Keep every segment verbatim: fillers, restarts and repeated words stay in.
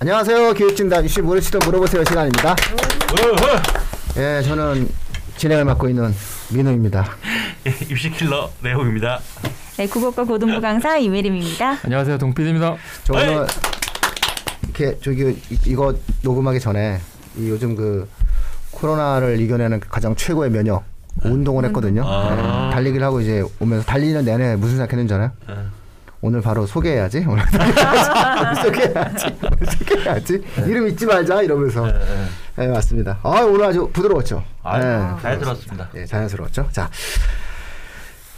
안녕하세요, 기획진단 이슈 모르시던 물어보세요 시간입니다. 예, 저는 진행을 맡고 있는 민우입니다. 예, 입시킬러 내용입니다. 네, 국어과 고등부 강사 이메림입니다. 안녕하세요, 동필입니다. 저 오늘 이렇게 저기 이, 이거 녹음하기 전에 이 요즘 그 코로나를 이겨내는 가장 최고의 면역 운동을 했거든요. 아~ 네, 달리기를 하고 이제 오면서 달리는 내내 무슨 생각했는지 알아요? 아. 오늘 바로 소개해야지. 오늘 소개해야지. 소개해야지. 소개해야지. 네. 이름 잊지 말자 이러면서. 네, 네. 네, 맞습니다. 아, 오늘 아주 부드러웠죠. 아, 네, 자연스러웠습니다. 예, 네, 자연스러웠죠. 자,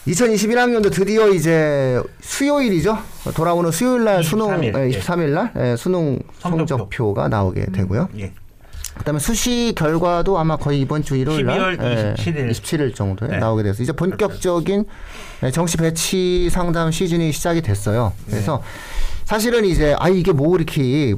이천이십일 학년도 드디어 이제 수요일이죠. 돌아오는 수요일날 수능, 예, 이십삼일날 예, 수능 성적표가 나오게 음. 되고요. 예. 그다음에 수시 결과도 아마 거의 이번 주 일요일날 십이월 이십칠일 이십칠일 정도에 네. 나오게 돼서 이제 본격적인 정시 배치 상담 시즌이 시작이 됐어요. 그래서 네. 사실은 이제 아 이게 뭐 이렇게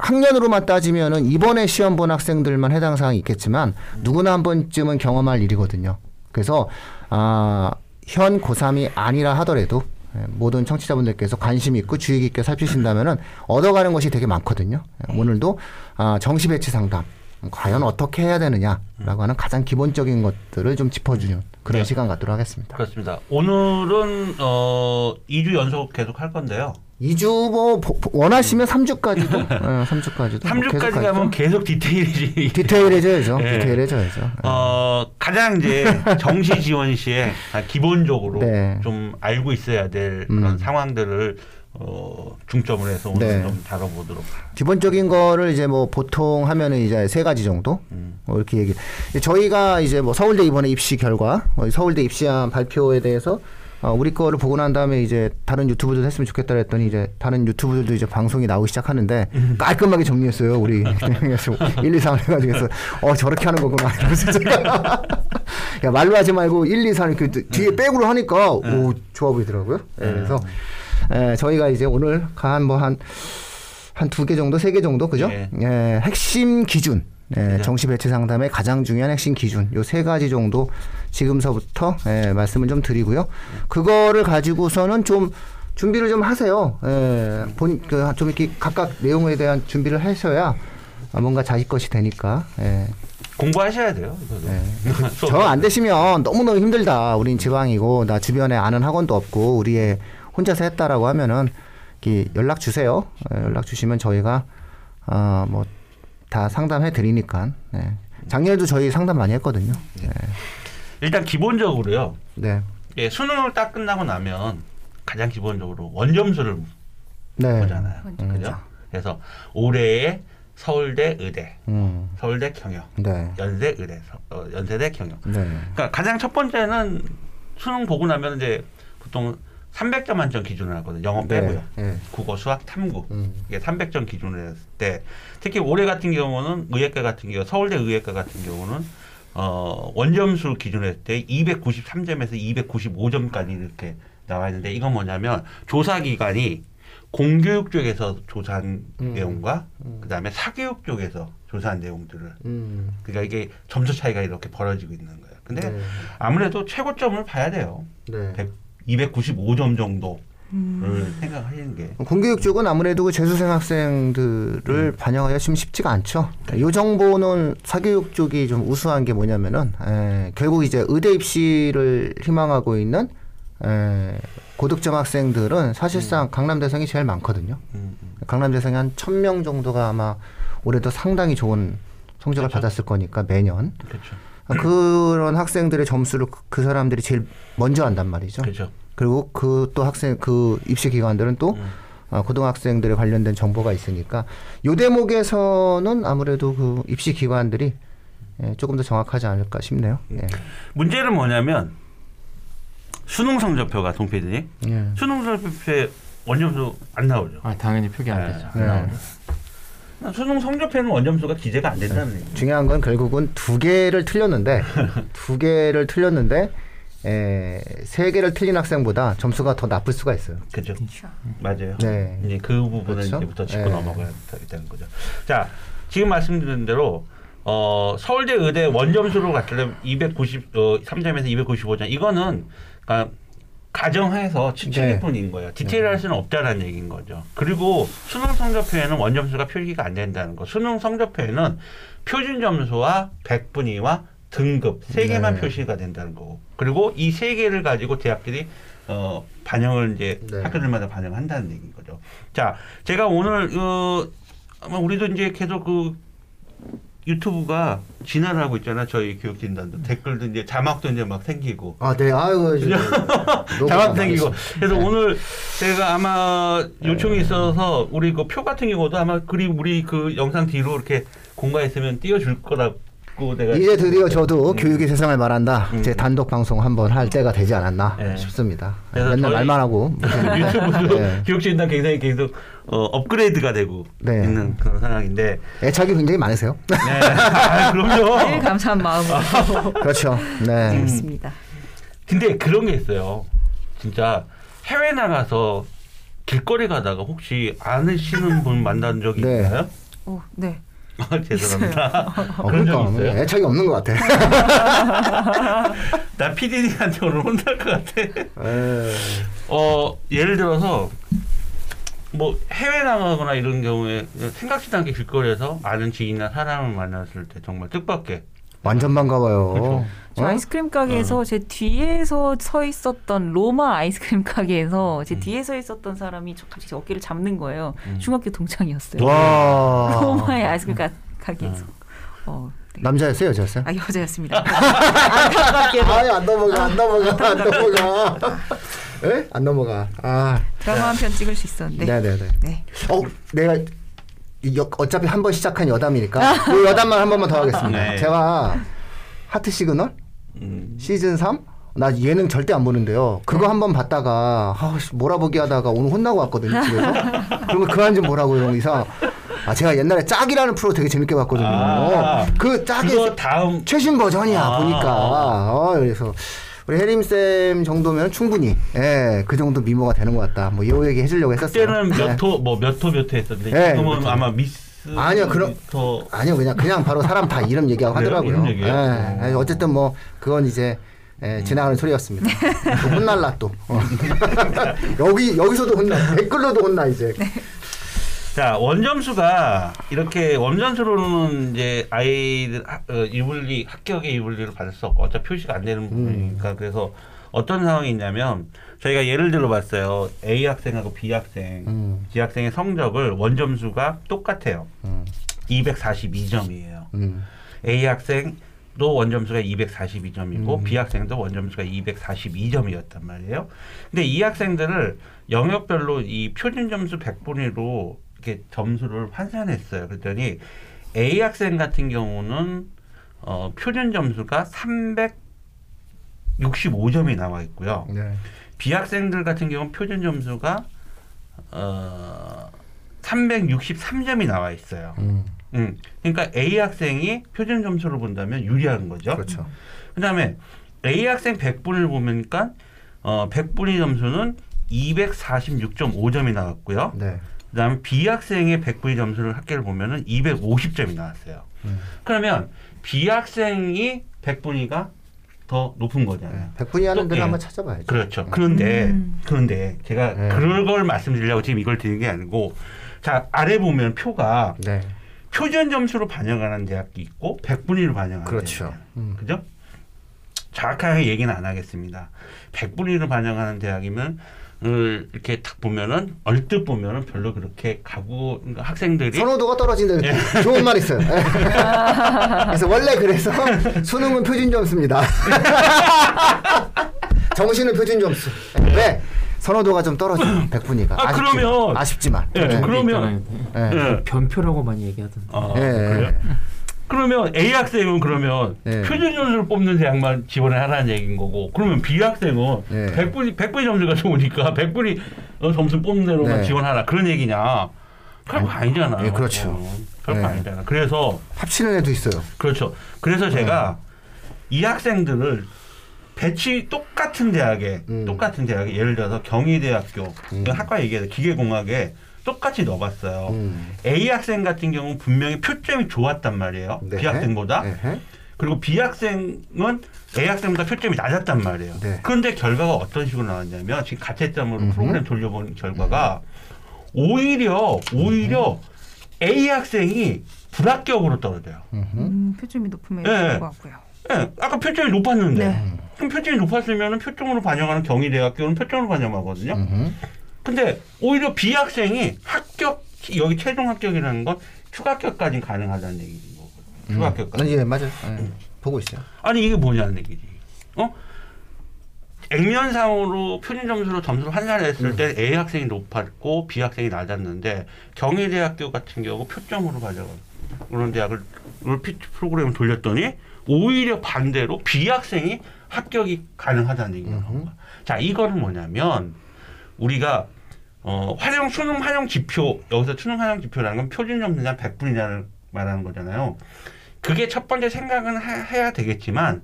학년으로만 따지면은 이번에 시험 본 학생들만 해당 사항이 있겠지만 누구나 한 번쯤은 경험할 일이거든요. 그래서 아, 현 고삼이 아니라 하더라도 모든 청취자분들께서 관심 있고 주의 깊게 살피신다면은 얻어가는 것이 되게 많거든요. 오늘도 아, 정시 배치 상담 과연 어떻게 해야 되느냐라고 하는 가장 기본적인 것들을 좀 짚어주는 그런 네. 시간 갖도록 하겠습니다. 그렇습니다. 오늘은 어, 이 주 연속 계속 할 건데요. 이 주 뭐 원하시면 삼 주까지도 네, 삼 주까지도 삼 주까지 뭐 가면 계속 디테일이 디테일해져야죠. 네. 디테일해져야죠. 어, 가장 이제 정시 지원 시에 기본적으로 네. 좀 알고 있어야 될 그런 음. 상황들을 어, 중점을 해서 오늘 네. 좀 다뤄보도록. 기본적인 거를 이제 뭐 보통 하면은 이제 세 가지 정도 음. 어, 이렇게 얘기. 저희가 이제 뭐 서울대 이번에 입시 결과, 서울대 입시안 발표에 대해서 어, 우리 거를 보고 난 다음에 이제 다른 유튜브들도 했으면 좋겠다 했더니 이제 다른 유튜브들도 이제 방송이 나오기 시작하는데 깔끔하게 정리했어요. 우리 일, 이, 삼 해가지고 해서 어 저렇게 하는 거구나. 야 말로 하지 말고 일, 이, 삼 이렇게 뒤에 백으로 하니까 음. 오 좋아 보이더라고요. 네, 그래서. 예, 저희가 이제 오늘 한 뭐 한 한 두 개 정도, 세 개 정도, 그죠? 예. 예, 핵심 기준, 예, 정시 배치 상담의 가장 중요한 핵심 기준, 요 세 가지 정도 지금서부터 예, 말씀을 좀 드리고요. 그거를 가지고서는 좀 준비를 좀 하세요. 예, 본, 그, 좀 이렇게 각각 내용에 대한 준비를 하셔야 뭔가 자기 것이 되니까. 예. 공부하셔야 돼요. 네. 저 안 되시면 너무너무 힘들다. 우린 지방이고, 나 주변에 아는 학원도 없고, 우리의 혼자서 했다라고 하면은 연락 주세요. 연락 주시면 저희가 어 뭐 다 상담해 드리니까. 네. 작년에도 저희 상담 많이 했거든요. 네. 일단 기본적으로요. 네. 예, 수능을 딱 끝나고 나면 가장 기본적으로 원점수를 네. 보잖아요. 음. 그죠? 그래서 올해의 서울대 의대, 음. 서울대 경영, 네. 연세 의대, 어, 연세대 경영. 네. 그러니까 가장 첫 번째는 수능 보고 나면 이제 보통 삼백 점 만점 기준으로 하거든요. 영어 빼고요. 네, 네. 국어, 수학, 탐구. 음. 이게 삼백 점 기준으로 했을 때 특히 올해 같은 경우는 의예과 같은 경우 서울대 의예과 같은 경우는 어, 원점수 기준으로 했을 때 이백구십삼 점에서 이백구십오 점까지 이렇게 나와 있는데 이건 뭐냐면 조사기관이 공교육 쪽에서 조사한 음. 내용과 음. 그다음에 사교육 쪽에서 조사한 내용들을 음. 그러니까 이게 점수 차이가 이렇게 벌어지고 있는 거예요. 근데 네. 아무래도 최고점을 봐야 돼요. 네. 이백구십오 점 정도를 음. 생각하시는 게. 공교육 쪽은 아무래도 그 재수생 학생들을 음. 반영하기가 좀 쉽지가 않죠. 네. 이 정보는 사교육 쪽이 좀 우수한 게 뭐냐면은 에, 결국 이제 의대 입시를 희망하고 있는 에, 고득점 학생들은 사실상 음. 강남대생이 제일 많거든요. 음. 강남대생이 한 천 명 정도가 아마 올해도 상당히 좋은 성적을 그렇죠. 받았을 거니까 매년. 그렇죠. 그런 학생들의 점수를 그 사람들이 제일 먼저 한단 말이죠. 그렇죠. 그리고 그 또 학생 그 입시 기관들은 또 음. 어, 고등학생들에 관련된 정보가 있으니까 요 대목에서는 아무래도 그 입시 기관들이 예, 조금 더 정확하지 않을까 싶네요. 예. 문제는 뭐냐면 수능 성적표가 동필이 예. 수능 성적표에 원점수 안 나오죠. 아 당연히 표기 안 되죠. 예. 안 나오죠. 수능 성적표에는 원점수가 기재가 안 된다는 얘기죠. 중요한 건 결국은 두 개를 틀렸는데 두 개를 틀렸는데 에, 세 개를 틀린 학생보다 점수가 더 나쁠 수가 있어요. 그죠. 맞아요. 네. 이제 그 부분은 그렇죠? 이제부터 짚고 네. 넘어가야 되는 거죠. 자, 지금 말씀드린 대로 어, 서울대 의대 원점수로 갔을 때 이백구십삼 점에서 이백구십오 점 이거는 그러니까 가정해서 칠십일 분인 네. 거예요. 디테일할 수는 없다라는 얘기인 거죠. 그리고 수능 성적표에는 원점수가 표기가 안 된다는 거. 수능 성적표에는 표준 점수와 백분위와 등급 세 개만 네. 표시가 된다는 거고. 그리고 이 세 개를 가지고 대학들이 어, 반영을 이제 네. 학교들마다 반영한다는 얘기인 거죠. 자, 제가 오늘 어, 아마 우리도 이제 계속 그 유튜브가 진화를 하고 있잖아. 저희 교육진단도 음. 댓글도 이제 자막도 이제 막 생기고. 아, 네. 아유, 자막 생기고. 그래서 네. 오늘 제가 아마 요청이 네. 있어서 우리 그 표 같은 경우도 아마 그리 우리 그 영상 뒤로 이렇게 공간있으면 띄워줄 거라고. 이제 드디어 저도 음. 교육이 세상을 말한다. 음. 제 단독 방송 한번 할 때가 되지 않았나 네. 싶습니다. 맨날 말만 하고. 유튜브도 네. 교육진단 굉장히 계속 어, 업그레이드가 되고 네. 있는 그런 상황인데. 애착이 굉장히 많으세요. 네. 아, 그럼요. 네, 감사한 마음으로. 그렇죠. 네. 그렇습니다. 음. 근데 그런 게 있어요. 진짜 해외 나가서 길거리 가다가 혹시 아시는 분 만난 적이 네. 있나요? 오, 네. 죄송합니다. 어, 그런 적 있어요? 애착이 없는 것 같아. 나 피디님한테 오늘 혼날 것 같아. 어, 예를 들어서 뭐 해외 나가거나 이런 경우에 생각지도 않게 길거리에서 아는 지인이나 사람을 만났을 때 정말 뜻밖의 완전 반가워요. 그렇죠. 저 어? 아이스크림 가게에서 어. 제 뒤에서 서 있었던 로마 아이스크림 가게에서 제 음. 뒤에 서 있었던 사람이 같이 어깨를 잡는 거예요. 음. 중학교 동창이었어요. 와. 로마의 아이스크림 가, 가게에서. 음. 어, 네. 남자였어요? 여자였어요? 아, 여자였습니다. 안타깝게도. 아니, 안 넘어가. 안 넘어가. 안 넘어가. 에? 안 넘어가. 아. 드라마 한 편 찍을 수 있었는데. 네네네. 네. 어, 내가... 어차피 한 번 시작한 여담이니까 그 여담만 한 번만 더 하겠습니다. 네. 제가 하트 시그널 음. 시즌 삼 나 예능 절대 안 보는데요. 그거 한 번 봤다가 아, 몰아보기 하다가 오늘 혼나고 왔거든요. 집에서. 그러면 그만 좀 보라고 이런 이상. 아, 제가 옛날에 짝이라는 프로 되게 재밌게 봤거든요. 아, 그 짝의 다음... 최신 버전이야 아. 보니까. 아, 그래서 우리 해림쌤 정도면 충분히 예, 그 정도 미모가 되는 것 같다. 뭐 이 얘기 해주려고 했었어요. 그때는 몇 호, 뭐 몇 호 몇 호 했었는데 예, 지금은 아마 미스 아니요 그럼 더... 아니요 그냥 그냥 바로 사람 다 이름 얘기하고 하더라고요. 이름 예, 어쨌든 뭐 그건 이제 예, 지나가는 음. 소리였습니다. 또 혼날라 또 어. 여기 여기서도 혼나 댓글로도 혼나 이제. 네. 자, 원점수가 이렇게 원점수로는 이제 아이들 어, 이분리 합격의 이분리를 받을 수 없고 어차피 표시가 안 되는 부분이니까 음. 그래서 어떤 상황이 있냐면 저희가 예를 들어 봤어요. A 학생하고 B 학생, 음. D 학생의 성적을 원점수가 똑같아요. 음. 이백사십이 점이에요. 음. A 학생도 원점수가 이백사십이 점이고 음. B 학생도 원점수가 이백사십이 점이었단 말이에요. 근데 이 학생들을 영역별로 이 표준 점수 백분위로 이렇게 점수를 환산했어요. 그랬더니 A 학생 같은 경우는 어, 표준 점수가 삼백육십오 점이 나와 있고요. 네. B 학생들 같은 경우는 표준 점수가 어, 삼백육십삼 점이 나와 있어요. 음. 음. 그러니까 A 학생이 표준 점수로 본다면 유리한 거죠. 그렇죠. 그다음에 A 학생 백분을 보니까 어, 백분위 점수는 이백사십육 점 오 점이 나왔고요. 네. 그 다음에 B 학생의 백분위 점수를 합계를 보면은 이백오십 점이 나왔어요. 음. 그러면 B 학생이 백분위가 더 높은 거잖아요. 네. 백분위 하는 데를 예. 한번 찾아봐야죠. 그렇죠. 그런데, 음. 그런데 제가 네. 그런 걸 말씀드리려고 지금 이걸 드린 게 아니고, 자, 아래 보면 표가 네. 표준 점수로 반영하는 대학도 있고, 백분위로 반영하는 대학도 있죠. 그렇죠. 음. 그죠? 정확하게 얘기는 안 하겠습니다. 백분위로 반영하는 대학이면 을 이렇게 딱 보면은 얼뜻 보면은 별로 그렇게 가고 그러니까 학생들이 선호도가 떨어진다. 예. 좋은 말 있어요. 그래서 원래 그래서 수능은 표준 점수입니다. 정시는 표준 점수. 예. 왜? 선호도가 좀 떨어져요. 백분위가. 아, 아쉽지만. 그러면 아쉽지만. 예. 네. 그러면 네. 네. 변표라고 많이 얘기하던데. 아, 예. 그래요? 그러면 A 학생은 그러면 네. 표준 점수를 뽑는 대학만 지원을 하라는 얘기인 거고, 그러면 B 학생은 네. 백분위 백분위 점수가 좋으니까 백분위 점수 뽑는 대로만 네. 지원하라 그런 얘기냐? 결국 아니, 아니잖아요. 예, 그렇죠. 어, 결국 네. 아니잖아. 그래서 합치는 애도 있어요. 그렇죠. 그래서 제가 네. 이 학생들을 배치 똑같은 대학에 음. 똑같은 대학에 예를 들어서 경희대학교 음. 학과 얘기해서 기계공학에 똑같이 넣어봤어요. 음. A 학생 같은 경우는 분명히 표점이 좋았단 말이에요. 네. B 학생보다. 네. 그리고 B학생은 A학생보다 표점이 낮았단 말이에요. 네. 그런데 결과가 어떤 식으로 나왔냐면 지금 가채점으로 음흠. 프로그램 돌려본 결과가 오히려 오히려 음흠. A학생이 불합격으로 떨어져요. 음, 표점이 높으면 네. 것 같고요. 네. 아까 표점이 높았는데 네. 그럼 표점이 높았으면 표점으로 반영하는 경희대학교는 표점으로 반영하거든요. 음흠. 근데 오히려 B학생이 합격, 여기 최종 합격이라는 건 추가합격까지 가능하다는 얘기인 거거든요. 추가합격까지. 음. 예, 맞아요. 예, 보고 있어요. 아니 이게 뭐냐는 얘기지. 어? 액면상으로 표준점수로 점수를 환산했을 음. 때 A 학생이 높았고 B 학생이 낮았는데 경희대학교 같은 경우 표점으로 가져가는 그런 대학을 롤피트 프로그램을 돌렸더니 오히려 반대로 B 학생이 합격이 가능하다는 얘기인 음. 거야. 자, 이거는 뭐냐면 우리가 어, 활용, 수능 활용 지표, 여기서 수능 활용 지표라는 건 표준 점수냐 백 분이냐를 말하는 거잖아요. 그게 첫 번째 생각은 하, 해야 되겠지만,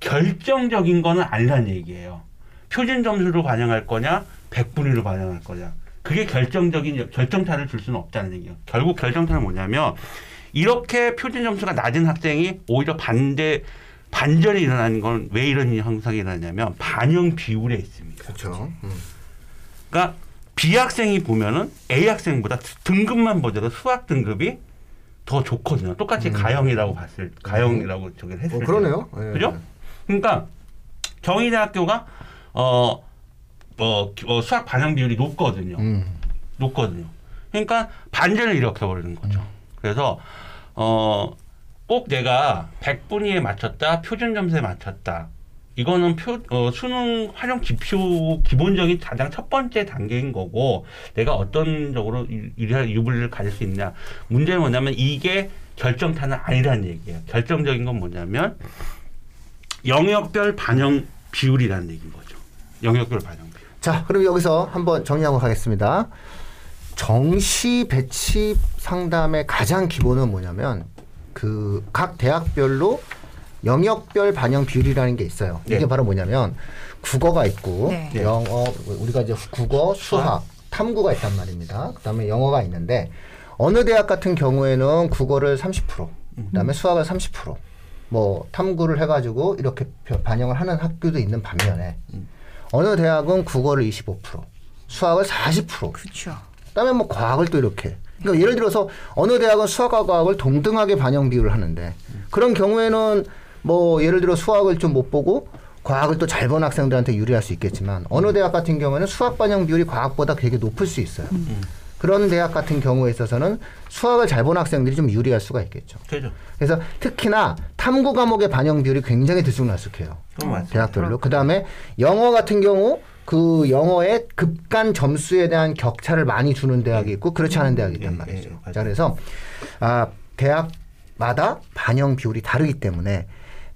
결정적인 거는 아니란 얘기예요. 표준 점수로 반영할 거냐, 백 분위로 반영할 거냐. 그게 결정적인, 결정타를 줄 수는 없다는 얘기예요. 결국 결정타는 뭐냐면, 이렇게 표준 점수가 낮은 학생이 오히려 반대, 반전이 일어나는 건 왜 이런 현상이 일어나냐면, 반영 비율에 있습니다. 그렇죠. 음. 그러니까, B학생이 보면은 A학생보다 등급만 보더라도 수학 등급이 더 좋거든요. 똑같이 음. 가형이라고 봤을, 가형이라고 저기를 했을 때. 어, 그러네요. 예. 그죠? 그러니까, 경희대학교가, 어, 어, 어, 수학 반영 비율이 높거든요. 음. 높거든요. 그러니까, 반전을 일으켜버리는 거죠. 음. 그래서, 어, 꼭 내가 백 분위에 맞췄다, 표준 점수에 맞췄다. 이거는 표, 어, 수능 활용 지표 기본적인 가장 첫 번째 단계인 거고 내가 어떤 쪽으로 유불리를 가질 수 있냐. 문제는 뭐냐면 이게 결정타는 아니라는 얘기예요. 결정적인 건 뭐냐면 영역별 반영 비율이라는 얘기인 거죠. 영역별 반영 비율. 자, 그럼 여기서 한번 정리하고 가겠습니다. 정시 배치 상담의 가장 기본은 뭐냐면 그 각 대학별로 영역별 반영 비율이라는 게 있어요. 이게 네. 바로 뭐냐면 국어가 있고 네. 영어 우리가 이제 국어, 수학, 탐구가 있단 말입니다. 그다음에 영어가 있는데 어느 대학 같은 경우에는 국어를 삼십 퍼센트, 그다음에 수학을 삼십 퍼센트, 뭐 탐구를 해가지고 이렇게 반영을 하는 학교도 있는 반면에 어느 대학은 국어를 이십오 퍼센트, 수학을 사십 퍼센트, 그쵸. 그다음에 뭐 과학을 또 이렇게. 그러니까 예를 들어서 어느 대학은 수학과 과학을 동등하게 반영 비율을 하는데 그런 경우에는 뭐 예를 들어 수학을 좀 못 보고 과학을 또 잘 본 학생들한테 유리할 수 있겠지만 어느 대학 같은 경우에는 수학 반영 비율이 과학보다 되게 높을 수 있어요. 음. 그런 대학 같은 경우에 있어서는 수학을 잘 본 학생들이 좀 유리할 수가 있겠죠. 그렇죠. 그래서 특히나 탐구 과목의 반영 비율이 굉장히 들쑥날쑥해요. 대학별로. 그다음에 영어 같은 경우 그 영어의 급간 점수에 대한 격차를 많이 주는 대학이 있고 그렇지 않은 대학이 있단 말이죠. 자, 그래서 아, 대학 마다 반영 비율이 다르기 때문에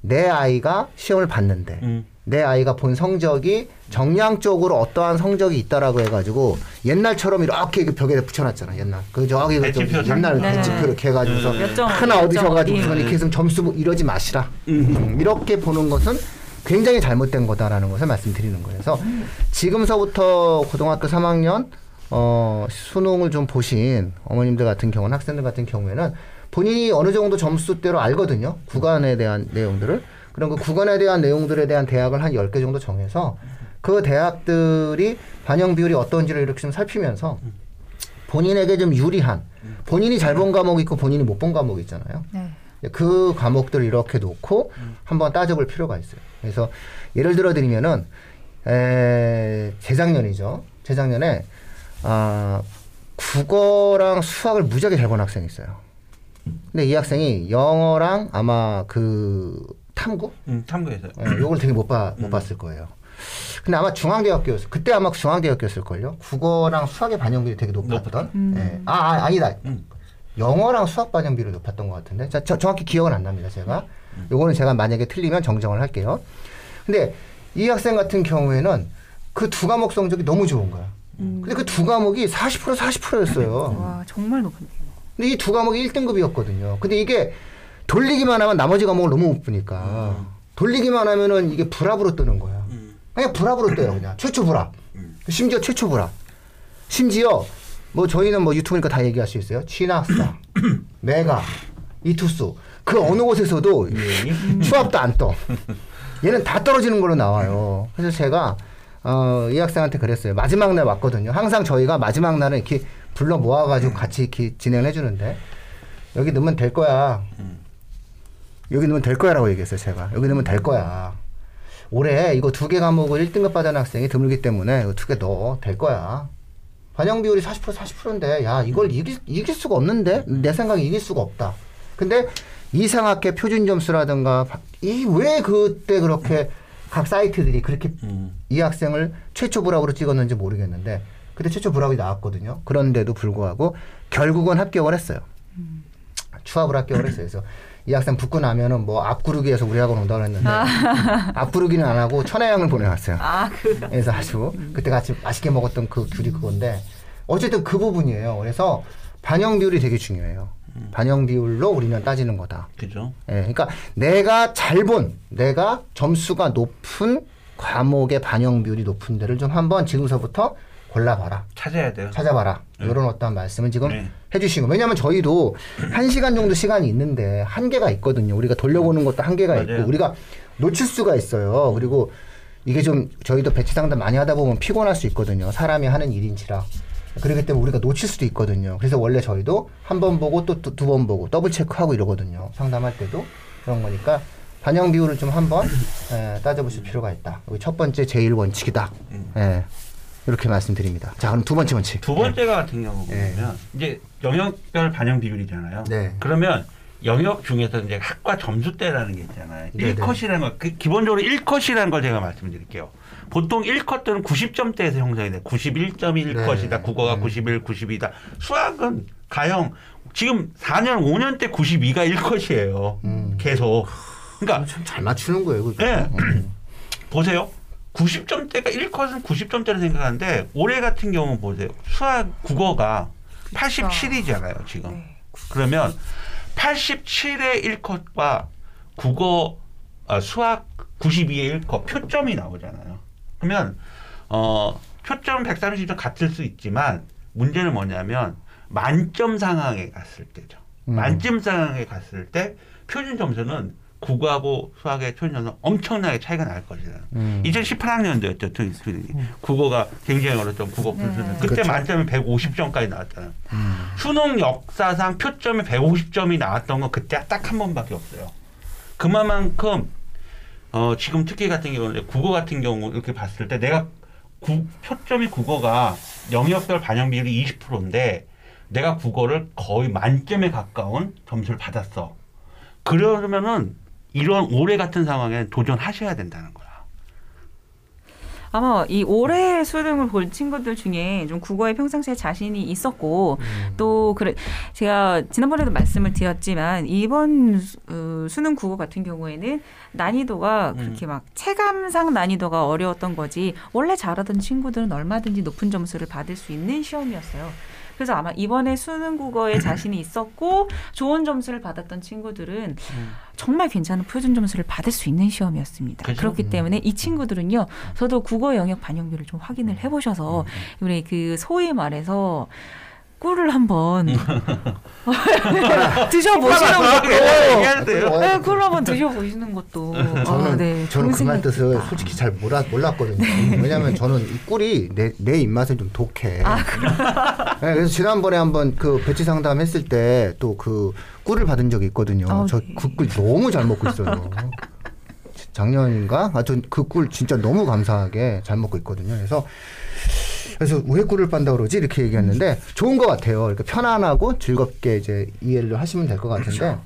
내 아이가 시험을 봤는데 음. 내 아이가 본 성적이 정량적으로 어떠한 성적이 있다라고 해가지고 옛날처럼 이렇게 벽에 붙여놨잖아. 옛날 그 저기 옛날 배치표 이렇게 해가지고서 네. 하나 얻으셔가지고 네. 이렇게 해서 점수 이러지 마시라. 음. 이렇게 보는 것은 굉장히 잘못된 거다라는 것을 말씀드리는 거예요. 그래서 지금서부터 고등학교 삼 학년 어, 수능을 좀 보신 어머님들 같은 경우는 학생들 같은 경우에는 본인이 어느 정도 점수대로 알거든요. 구간에 대한 내용들을. 그런 그 구간에 대한 내용들에 대한 대학을 한 열 개 정도 정해서 그 대학들이 반영 비율이 어떤지를 이렇게 좀 살피면서 본인에게 좀 유리한 본인이 잘 본 과목이 있고 본인이 못 본 과목이 있잖아요. 네. 그 과목들을 이렇게 놓고 한번 따져볼 필요가 있어요. 그래서 예를 들어 드리면은 에, 재작년이죠. 재작년에 아, 국어랑 수학을 무지하게 잘 본 학생이 있어요. 근데 이 학생이 영어랑 아마 그 탐구? 음, 탐구에서요. 네, 요걸 되게 못, 봐, 못 음. 봤을 거예요. 근데 아마 중앙대학교였어요. 그때 아마 중앙대학교였을걸요. 국어랑 수학의 반영률이 되게 높았던. 음. 네. 아, 아, 아니다. 음. 영어랑 수학 반영비율이 높았던 것 같은데 자, 저, 정확히 기억은 안 납니다. 제가 요거는 제가 만약에 틀리면 정정을 할게요. 근데 이 학생 같은 경우에는 그 두 과목 성적이 너무 좋은 거야. 음. 근데 그 두 과목이 사십 퍼센트 사십 퍼센트였어요 와 정말 높았네요. 근데 이 두 과목이 일 등급이었거든요 근데 이게 돌리기만 하면 나머지 과목을 너무 못 보니까 아. 돌리기만 하면은 이게 불합으로 뜨는 거야. 음. 그냥 불합으로 떠요. 그냥 최초 불합. 음. 심지어 최초 불합. 심지어 뭐 저희는 뭐 유튜브니까 다 얘기할 수 있어요. 진학사, 메가, 이 투수 그 어느 곳에서도 예. 추합도 안 떠. 얘는 다 떨어지는 걸로 나와요. 그래서 제가 어, 이 학생한테 그랬어요. 마지막 날 왔거든요. 항상 저희가 마지막 날은 이렇게 불러 모아가지고 같이 이렇게 진행을 해주는데 여기 넣으면 될 거야. 여기 넣으면 될 거야라고 얘기했어요. 제가 여기 넣으면 될 거야. 올해 이거 두 개 과목을 일 등급 받은 학생이 드물기 때문에 이거 두 개 넣어 될 거야. 반영 비율이 사십 퍼센트 사십 퍼센트인데 야 이걸 이길, 이길 수가 없는데 내 생각에 이길 수가 없다. 근데 이상하게 표준 점수라든가 이 왜 그때 그렇게 각 사이트들이 그렇게 음. 이 학생을 최초 불합으로 찍었는지 모르겠는데 그때 최초 불합이 나왔거든요. 그런데도 불구하고 결국은 합격을 했어요. 음. 추합을 합격을 했어요. 그래서 이 학생 붙고 나면은 뭐 앞구르기에서 우리 학원 온다고 했는데 아. 앞구르기는 안 하고 천혜향을 보내왔어요. 아, 그래서 아주 그때 같이 맛있게 먹었던 그 귤이 그건데 어쨌든 그 부분이에요. 그래서 반영 비율이 되게 중요해요. 음. 반영 비율로 우리는 따지는 거다. 그죠? 예, 그러니까 내가 잘 본, 내가 점수가 높은 과목의 반영 비율이 높은 데를 좀 한번 지금서부터 골라봐라. 찾아야 돼요. 찾아봐라. 네. 이런 어떤 말씀을 지금 네. 해주시고. 왜냐하면 저희도 한 시간 정도 시간이 있는데 한계가 있거든요. 우리가 돌려보는 것도 한계가 맞아요. 있고 우리가 놓칠 수가 있어요. 그리고 이게 좀 저희도 배치 상담 많이 하다 보면 피곤할 수 있거든요. 사람이 하는 일인지라. 그렇기 때문에 우리가 놓칠 수도 있거든요. 그래서 원래 저희도 한 번 보고 또 두 번 보고 더블 체크하고 이러거든요. 상담할 때도 그런 거니까 반영 비율을 좀 한번 따져보실 필요가 있다. 여기 첫 번째 제일 원칙이다. 예. 이렇게 말씀드립니다. 자, 그럼 두 번째 원칙. 두 번째 네. 같은 경우 보면 네. 이제 영역별 반영 비율이잖아요. 네. 그러면 영역 중에서 이제 학과 점수대라는 게 있잖아요. 네, 일 컷이라는 거, 그 기본적으로 일 컷이라는 걸 제가 말씀드릴게요. 보통 일 컷들은 구십 점대에서 형성이 돼요. 구십일 점 일 컷이다. 네. 국어가 네. 구십일, 구십이다. 수학은 가형, 지금 사 년, 오 년 때 구십이가 일 컷이에요. 음. 계속. 그러니까. 참 잘 맞추는 거예요. 네. 음. 보세요. 구십 점대가 일 컷은 구십 점대로 생각하는데 올해 같은 경우 보세요. 수학 국어가 그쵸. 팔십칠이잖아요. 지금. 네. 그러면 팔십칠의 일 컷과 국어 아, 수학 구십이의 일 컷 표점이 나오잖아요. 그러면 어, 표점 백삼십 점 같을 수 있지만 문제는 뭐냐면 만점 상황에 갔을 때죠. 음. 만점 상황에 갔을 때 표준 점수는 국어하고 수학의 표준점수는 엄청나게 차이가 날 것이다. 음. 이천십팔 학년도였죠. 음. 국어가 굉장히 어렸던 국어 분수는. 음. 그때 그렇죠. 만점이 백오십 점까지 나왔잖아요. 음. 수능 역사상 표점이 백오십 점이 나왔던 건 그때 딱 한 번밖에 없어요. 그만큼 어, 지금 특히 같은 경우는 국어 같은 경우 이렇게 봤을 때 내가 구, 표점이 국어가 영역별 반영 비율이 이십 퍼센트인데 내가 국어를 거의 만점에 가까운 점수를 받았어. 그러면은 이런 올해 같은 상황에 도전하셔야 된다는 거야. 아마 이 올해 수능을 볼 친구들 중에 좀 국어에 평상시에 자신이 있었고 음. 또 그래 제가 지난번에도 말씀을 드렸지만 이번 수, 어, 수능 국어 같은 경우에는 난이도가 음. 그렇게 막 체감상 난이도가 어려웠던 거지 원래 잘하던 친구들은 얼마든지 높은 점수를 받을 수 있는 시험이었어요. 그래서 아마 이번에 수능 국어에 자신이 있었고 좋은 점수를 받았던 친구들은 음. 정말 괜찮은 표준 점수를 받을 수 있는 시험이었습니다. 그렇죠? 그렇기 음. 때문에 이 친구들은요. 저도 국어 영역 반영비를 좀 확인을 해보셔서 음. 우리 그 소위 말해서 꿀을 한번 드셔보시는 것도 네, 꿀을 한번 드셔보시는 것도 저는, 아, 네, 저는 그만 뜻을 솔직히 잘 몰라, 몰랐거든요. 네. 왜냐하면 저는 이 꿀이 내, 내 입맛에 좀 독해. 아, 네, 그래서 지난번에 한번 그 배치 상담했을 때 또 그 꿀을 받은 적이 있거든요. 아, 저 그 꿀 너무 잘 먹고 있어요. 작년인가? 아, 전 그 꿀 진짜 너무 감사하게 잘 먹고 있거든요. 그래서 그래서 왜 꿀을 빤다 그러지? 이렇게 얘기했는데 좋은 것 같아요. 그러니까 편안하고 즐겁게 이제 이해를 하시면 될 것 같은데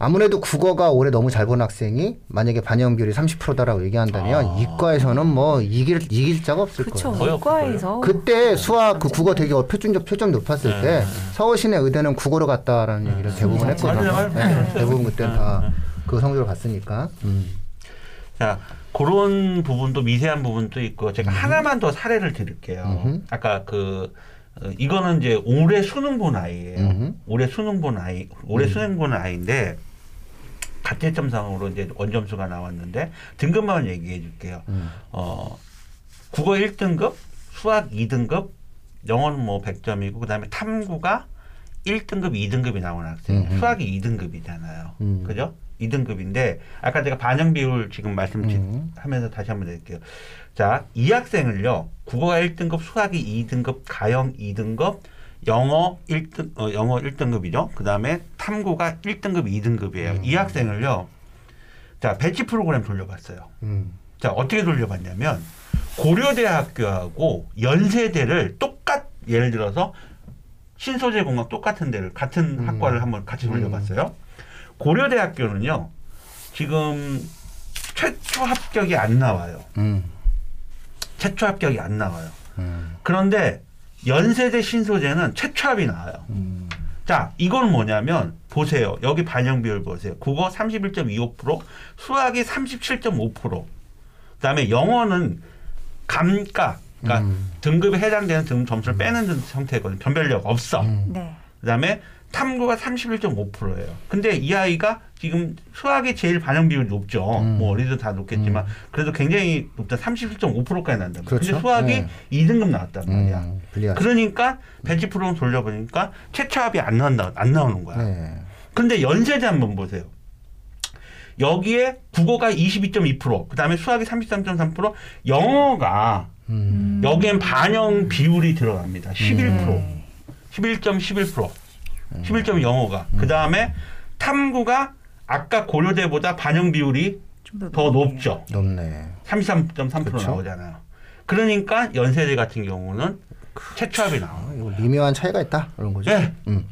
아무래도 국어가 올해 너무 잘 본 학생이 만약에 반영 비율이 삼십 퍼센트다라고 얘기한다면 아. 이과에서는 뭐 이길 이길 자가 없을 그쵸, 거예요. 이과에서 그때 수학 그 국어 되게 표준 표점 높았을 네. 때 서울시내 의대는 국어로 갔다라는 네. 얘기를 대부분 네. 했거든요. 네. 대부분 그때 다 그 성적을 봤으니까. 음. 자. 그런 부분도 미세한 부분도 있고 제가 음. 하나만 더 사례를 드릴게요. 음흠. 아까 그 이거는 이제 올해 수능 본 아이예요. 음흠. 올해 수능 본 아이, 올해 음. 수능 본 아이인데 가채점상으로 이제 원점수가 나왔는데 등급만 얘기해 줄게요. 음. 어, 국어 일 등급, 수학 이 등급, 영어는 뭐 백 점이고 그다음에 탐구가 일 등급, 이 등급이 나오는 학생이 음흠. 수학이 이 등급이잖아요. 음. 그죠? 이 등급인데 아까 제가 반영 비율 지금 말씀하면서 음. 다시 한번 드릴게요. 자, 이 학생을요. 국어가 일 등급, 수학이 이 등급, 가형 이 등급, 영어 일 등 어, 영어 일 등급이죠. 그다음에 탐구가 일 등급, 이 등급이에요. 음. 이 학생을요. 자, 배치 프로그램 돌려봤어요. 음. 자, 어떻게 돌려봤냐면 고려대학교하고 연세대를 똑같 예를 들어서 신소재공학 똑같은 데를 같은 음. 학과를 한번 같이 돌려봤어요. 음. 고려대학교는요. 지금 최초 합격이 안 나와요. 음. 최초 합격이 안 나와요. 음. 그런데 연세대 신소재는 최초 합이 나와요. 음. 자, 이건 뭐냐면 보세요. 여기 반영 비율 보세요. 국어 삼십일 점 이오 퍼센트, 수학이 삼십칠 점 오 퍼센트, 그다음에 영어는 감가, 그러니까 음. 등급에 해당되는 등급 점수를 음. 빼는 형태거든요. 변별력 없어. 음. 네. 그다음에 탐구가 삼십일 점 오 퍼센트예요. 근데 이 아이가 지금 수학이 제일 반영 비율이 높죠. 음. 뭐 어디든 다 높겠지만 음. 그래도 굉장히 높다. 삼십일 점 오 퍼센트까지 난다. 그렇죠? 근데 수학이 네. 이 등급 나왔단 말이야. 음. 그러니까 배치 프로그램 돌려보니까 최초 합이 안 나온다, 안 나오는 거야. 네. 근데 연세대 한번 보세요. 여기에 국어가 이십이 점 이 퍼센트, 그다음에 수학이 삼십삼 점 삼 퍼센트, 영어가 음. 여기엔 반영 비율이 들어갑니다. 십일 퍼센트, 음. 십일 점 십일 퍼센트. 십일 점 영오가. 음. 그 다음에 탐구가 아까 고려대보다 반영 비율이 더, 더 높죠. 높네. 삼십삼 점 삼 퍼센트 그쵸? 나오잖아요. 그러니까 연세대 같은 경우는 최초 합이 나와요. 미묘한 차이가 있다. 이런 거죠. 네. 음.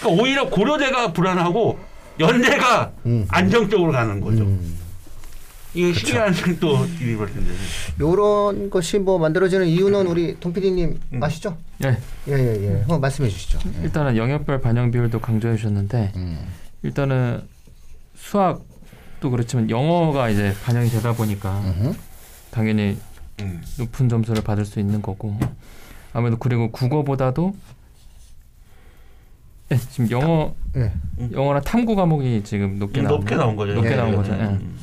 그러니까 오히려 고려대가 불안하고 연대가 음. 안정적으로 가는 거죠. 음. 이게 신기한 또 일이 벌어진다. 이런 것이 뭐 만들어지는 이유는 우리 동 피디님 음. 아시죠? 네. 예. 예예예. 예. 어, 말씀해 주시죠. 예. 일단은 영역별 반영 비율도 강조해 주셨는데 음. 일단은 수학도 그렇지만 영어가 이제 반영이 되다 보니까 음흠. 당연히 음. 높은 점수를 받을 수 있는 거고 아무래도 그리고 국어보다도 예, 지금 영어 탐, 예. 영어나 탐구 과목이 지금 높게 나온 높게 나온 거죠. 높게 예, 나온 예. 거죠. 예. 음.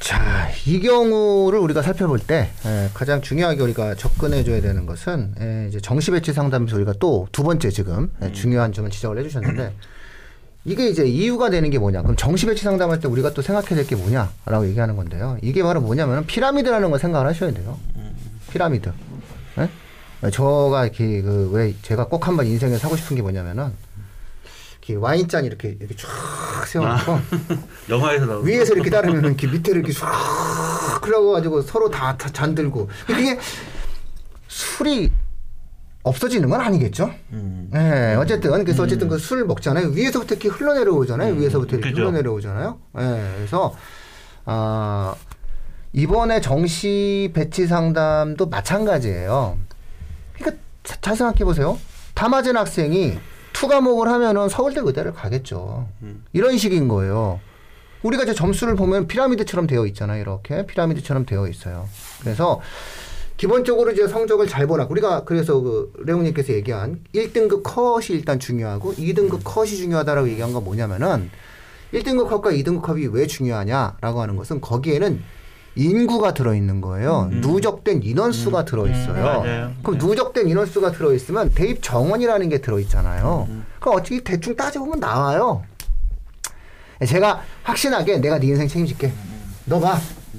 자, 이 경우를 우리가 살펴볼 때 에, 가장 중요하게 우리가 접근해줘야 되는 것은 에, 이제 정시배치 상담에서 우리가 또 두 번째 지금 에, 중요한 점을 지적을 해주셨는데 이게 이제 이유가 되는 게 뭐냐. 그럼 정시배치 상담할 때 우리가 또 생각해야 될 게 뭐냐라고 얘기하는 건데요. 이게 바로 뭐냐면 피라미드라는 걸 생각을 하셔야 돼요. 피라미드. 에? 저가 이렇게 그 왜 제가 꼭 한번 인생에서 하고 싶은 게 뭐냐면은 와인잔 이렇게 이렇게 쫙 세워놓고 아, 영화에서 나오는 위에서 이렇게 따르면 이렇게 밑에를 이렇게 쫙 그러고 가지고 서로 다 잔 들고 그게 술이 없어지는 건 아니겠죠? 음. 네, 어쨌든 그래서 어쨌든 음. 그 술을 먹잖아요. 위에서부터 이렇게 흘러내려오잖아요. 음. 위에서부터 이렇게 그죠? 흘러내려오잖아요. 네, 그래서 아, 이번에 정시 배치 상담도 마찬가지예요. 그러니까 잘 생각해 보세요. 다 맞은 학생이 수 과목을 하면은 서울대 의대를 가겠죠. 음. 이런 식인 거예요. 우리가 이제 점수를 보면 피라미드처럼 되어 있잖아요. 이렇게 피라미드처럼 되어 있어요. 그래서 기본적으로 이제 성적을 잘 보라. 우리가 그래서 그 레옹님께서 얘기한 일 등급 컷이 일단 중요하고 이 등급 컷이 중요하다라고 얘기한 건 뭐냐면은 일 등급 컷과 이 등급 컷이 왜 중요하냐라고 하는 것은 거기에는 인구가 들어있는 거예요. 음. 누적된 인원수가 음. 들어있어요. 음, 그럼 네. 누적된 인원수가 들어있으면 대입 정원이라는 게 들어있잖아요. 음. 그럼 어차피 대충 따져보면 나와요. 제가 확신하게 내가 네 인생 책임질게. 음. 너 봐.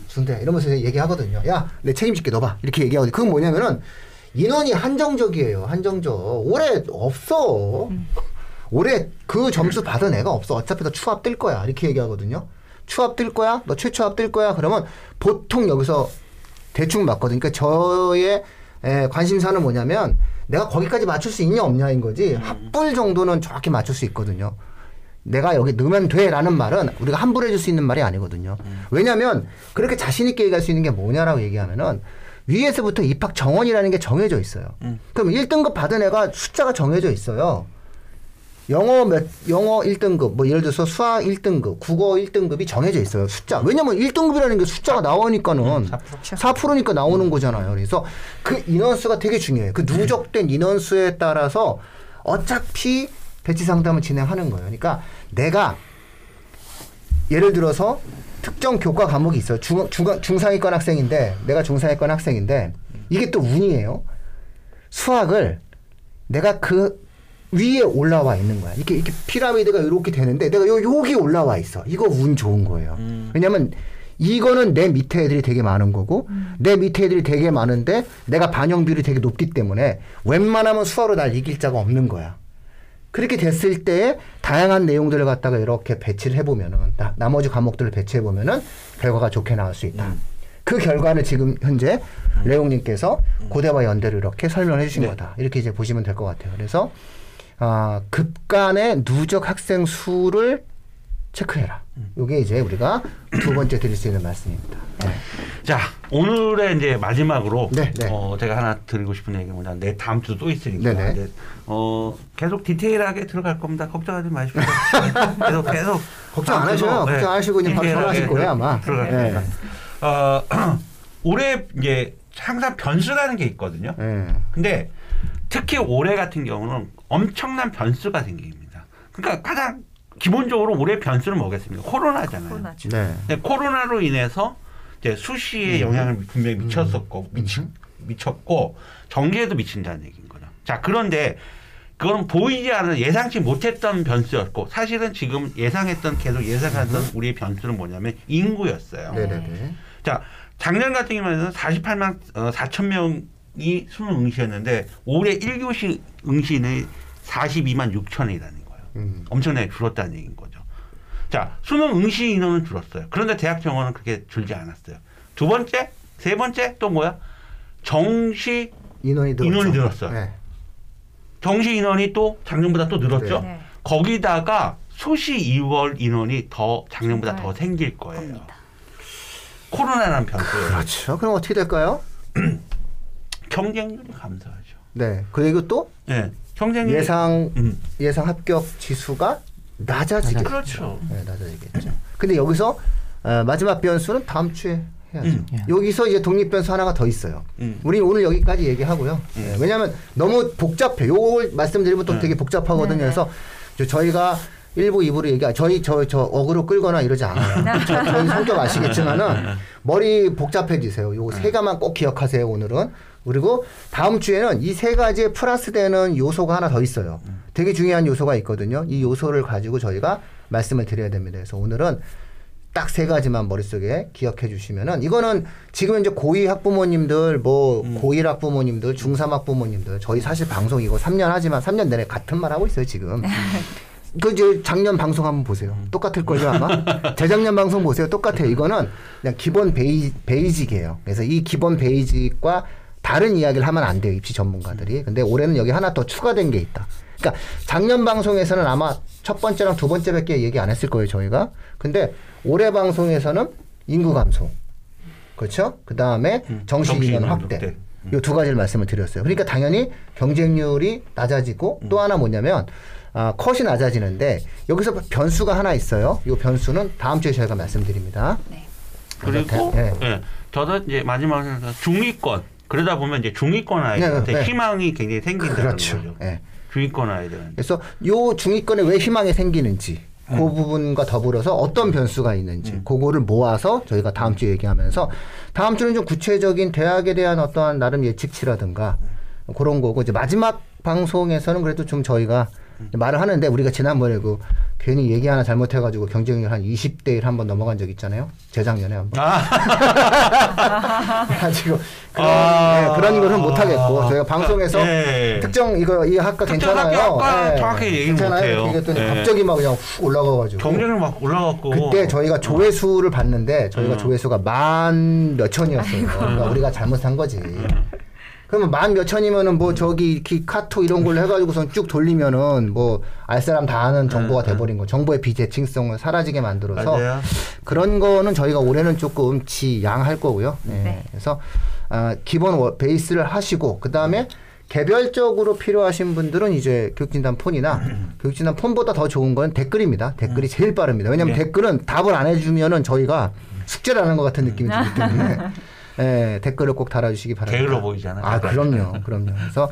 준대. 이러면서 얘기하거든요. 야, 내 책임질게. 너 봐. 이렇게 얘기하거든요. 그건 뭐냐면은 인원이 한정적이에요. 한정적. 올해 없어. 음. 올해 그 점수 받은 애가 없어. 어차피 다 추합 뜰 거야. 이렇게 얘기하거든요. 추합 뜰 거야? 너 최초합 뜰 거야? 그러면 보통 여기서 대충 맞거든요. 그러니까 저의 에, 관심사는 뭐냐면 내가 거기까지 맞출 수 있냐 없냐인 거지 음. 합불 정도는 정확히 맞출 수 있거든요. 내가 여기 넣으면 돼 라는 말은 우리가 함부로 해줄 수 있는 말이 아니거든요. 음. 왜냐하면 그렇게 자신 있게 얘기할 수 있는 게 뭐냐라고 얘기하면은 위에서부터 입학 정원이라는 게 정해져 있어요. 음. 그럼 일 등급 받은 애가 숫자가 정해져 있어요. 영어 몇, 영어 일 등급, 뭐 예를 들어서 수학 일 등급, 국어 일 등급이 정해져 있어요. 숫자. 왜냐면 일 등급이라는 게 숫자가 나오니까는 사 퍼센트니까 나오는 거잖아요. 그래서 그 인원수가 되게 중요해요. 그 누적된 인원수에 따라서 어차피 배치 상담을 진행하는 거예요. 그러니까 내가 예를 들어서 특정 교과 과목이 있어요. 중, 중, 중상위권 학생인데, 내가 중상위권 학생인데, 이게 또 운이에요. 수학을 내가 그 위에 올라와 있는 거야. 이렇게, 이렇게 피라미드가 이렇게 되는데 내가 요, 여기 올라와 있어. 이거 운 좋은 거예요. 음. 왜냐면 이거는 내 밑에 애들이 되게 많은 거고 음. 내 밑에 애들이 되게 많은데 내가 반영비율이 되게 높기 때문에 웬만하면 수화로 날 이길 자가 없는 거야. 그렇게 됐을 때 다양한 내용들을 갖다가 이렇게 배치를 해보면은 나, 나머지 과목들을 배치해보면은 결과가 좋게 나올 수 있다. 음. 그 결과는 지금 현재 음. 레옹님께서 음. 고대와 연대를 이렇게 설명해 주신 네. 거다. 이렇게 이제 보시면 될 것 같아요. 그래서 아, 급간의 누적 학생 수를 체크해라. 이게 이제 우리가 두 번째 드릴 수 있는 말씀입니다. 네. 자, 오늘의 이제 마지막으로 네, 네. 어, 제가 하나 드리고 싶은 얘기는 뭐냐. 내 다음 주도 또 있으니까. 네, 네. 어, 계속 디테일하게 들어갈 겁니다. 걱정하지 마십시오. 계속, 계속. 걱정 안 하셔요. 네. 걱정 안 하시고 이제 바로 전화하실 거예요, 아마. 들어갈 겁니다. 네. 어, 올해 이제 항상 변수라는 게 있거든요. 네. 근데 특히 올해 같은 경우는 엄청난 변수가 생깁니다. 그러니까 가장 기본적으로 올해 변수는 뭐겠습니까? 코로나잖아요. 코로나죠. 네. 네, 코로나로 인해서 이제 수시에 음. 영향을 분명히 미쳤었고, 미치, 미쳤고, 정계에도 미친다는 얘기인 거죠. 자, 그런데 그건 보이지 않은 예상치 못했던 변수였고, 사실은 지금 예상했던, 계속 예상했던 음. 우리의 변수는 뭐냐면 인구였어요. 네네네. 자, 작년 같은 경우에는 사십팔만 사천 명이 수능 응시였는데, 올해 일 교시 응시는 사십이만 육천이라는 음. 엄청나게 줄었다는 얘기인 거죠. 자, 수능 응시 인원은 줄었어요. 그런데 대학 정원은 그렇게 줄지 않았어요. 두 번째, 세 번째 또 뭐야? 정시 인원이, 인원이 늘었어요. 네. 정시 인원이 또 작년보다 또 늘었죠. 네. 거기다가 수시 이월 인원이 더 작년보다 네. 더 생길 거예요. 겁니다. 코로나라는 변수예요. 그렇죠. 그럼 어떻게 될까요? 경쟁률이 감소하죠. 네. 그리고 또? 네. 예상 음. 예상 합격 지수가 낮아지겠죠. 그렇죠. 네, 낮아지겠죠. 음. 근데 여기서 어, 마지막 변수는 다음 주에 해야죠. 음. 여기서 이제 독립 변수 하나가 더 있어요. 음. 우리 오늘 여기까지 얘기하고요. 음. 네, 왜냐하면 너무 복잡해. 요걸 말씀드리면 또 음. 되게 복잡하거든요. 네. 그래서 저희가 일부, 이부로 얘기하, 저희, 저, 저, 어그로 끌거나 이러지 않아요. 저, 저희 성격 아시겠지만은, 머리 복잡해지세요. 요 세 가지만 꼭 기억하세요, 오늘은. 그리고 다음 주에는 이 세 가지에 플러스 되는 요소가 하나 더 있어요. 되게 중요한 요소가 있거든요. 이 요소를 가지고 저희가 말씀을 드려야 됩니다. 그래서 오늘은 딱 세 가지만 머릿속에 기억해 주시면은, 이거는 지금 이제 고이 학부모님들, 뭐, 음. 고일 학부모님들, 중삼 학부모님들, 저희 사실 방송 이거 삼 년 하지만 삼 년 내내 같은 말 하고 있어요, 지금. 그 이제 작년 방송 한번 보세요. 똑같을 걸요 아마. 재작년 방송 보세요. 똑같아요. 이거는 그냥 기본 베이, 베이직이에요. 그래서 이 기본 베이직과 다른 이야기를 하면 안 돼요, 입시 전문가들이. 근데 올해는 여기 하나 더 추가된 게 있다. 그러니까 작년 방송에서는 아마 첫 번째랑 두 번째밖에 얘기 안 했을 거예요, 저희가. 근데 올해 방송에서는 인구 감소, 그렇죠? 그 다음에 정시 인원 확대. 요 두 가지를 말씀을 드렸어요. 그러니까 당연히 경쟁률이 낮아지고 또 하나 뭐냐면 아, 컷이 낮아지는데 여기서 변수가 하나 있어요. 이 변수는 다음 주에 저희가 말씀드립니다. 네. 그리고 네. 예, 저도 이제 마지막으로 중위권. 그러다 보면 이제 중위권 아이들한테 네, 네. 희망이 굉장히 생긴다는 그렇죠. 거죠. 네. 중위권 아이들한테. 그래서 이 중위권에 왜 희망이 생기는지 음. 그 부분과 더불어서 어떤 변수가 있는지 음. 그거를 모아서 저희가 다음 주에 얘기하면서 다음 주는 좀 구체적인 대학에 대한 어떠한 나름 예측치라든가 음. 그런 거고 이제 마지막 방송에서는 그래도 좀 저희가 말을 하는데 우리가 지난번에 그 괜히 얘기 하나 잘못해가지고 경쟁률 한 이십 대 일 한번 넘어간 적 있잖아요. 재작년에 한번. 아. 가지고 그런, 아~ 네, 그런 거는 못 하겠고 저희가 방송에서 네. 특정 이거 이 학과 괜찮아요. 학과 네. 정확히 얘기 못해요. 이랬더니 네. 갑자기 막 그냥 훅 올라가가지고 경쟁률 막 올라갔고 그때 저희가 조회수를 어. 봤는데 저희가 음. 조회수가 만 몇천이었어요. 그러니까 우리가 잘못한 거지. 그러면 만 몇천이면은 뭐 저기 카톡 이런 걸로 해가지고선 쭉 돌리면은 뭐 알 사람 다 아는 정보가 돼버린 거. 정보의 비대칭성을 사라지게 만들어서 맞아요. 그런 거는 저희가 올해는 조금 지양할 거고요. 네. 네. 그래서 아, 기본 베이스를 하시고 그 다음에 개별적으로 필요하신 분들은 이제 교육진단 폰이나 교육진단 폰보다 더 좋은 건 댓글입니다. 댓글이 제일 빠릅니다. 왜냐하면 네. 댓글은 답을 안 해주면은 저희가 숙제를 하는 것 같은 느낌이 들기 때문에. 네, 댓글을 꼭 달아주시기 바랍니다. 게을러 보이잖아요. 아, 그럼요. 그럼요. 그래서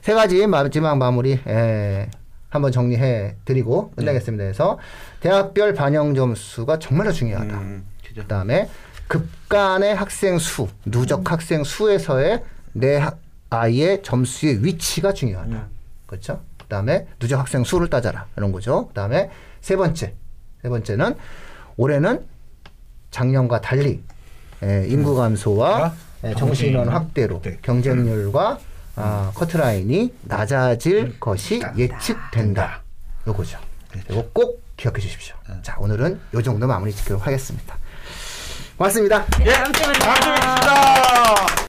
세 가지 마지막 마무리 에, 한번 정리해 드리고 끝내겠습니다. 그래서 대학별 반영 점수가 정말로 중요하다. 음, 그다음에 급간의 학생 수, 누적 음. 학생 수에서의 내 아이의 점수의 위치가 중요하다. 음. 그렇죠? 그 다음에 누적 학생 수를 따져라 이런 거죠. 그 다음에 세 번째, 세 번째는 올해는 작년과 달리 예, 인구 감소와 음. 예, 정신인원 확대로 네. 경쟁률과 음. 아, 커트라인이 낮아질 음. 것이 간다. 예측된다. 요거죠. 그렇죠. 이거 꼭 기억해 주십시오. 음. 자, 오늘은 요 정도 마무리 짓도록 하겠습니다. 고맙습니다. 네, 예, 다음 주에 뵙겠습니다.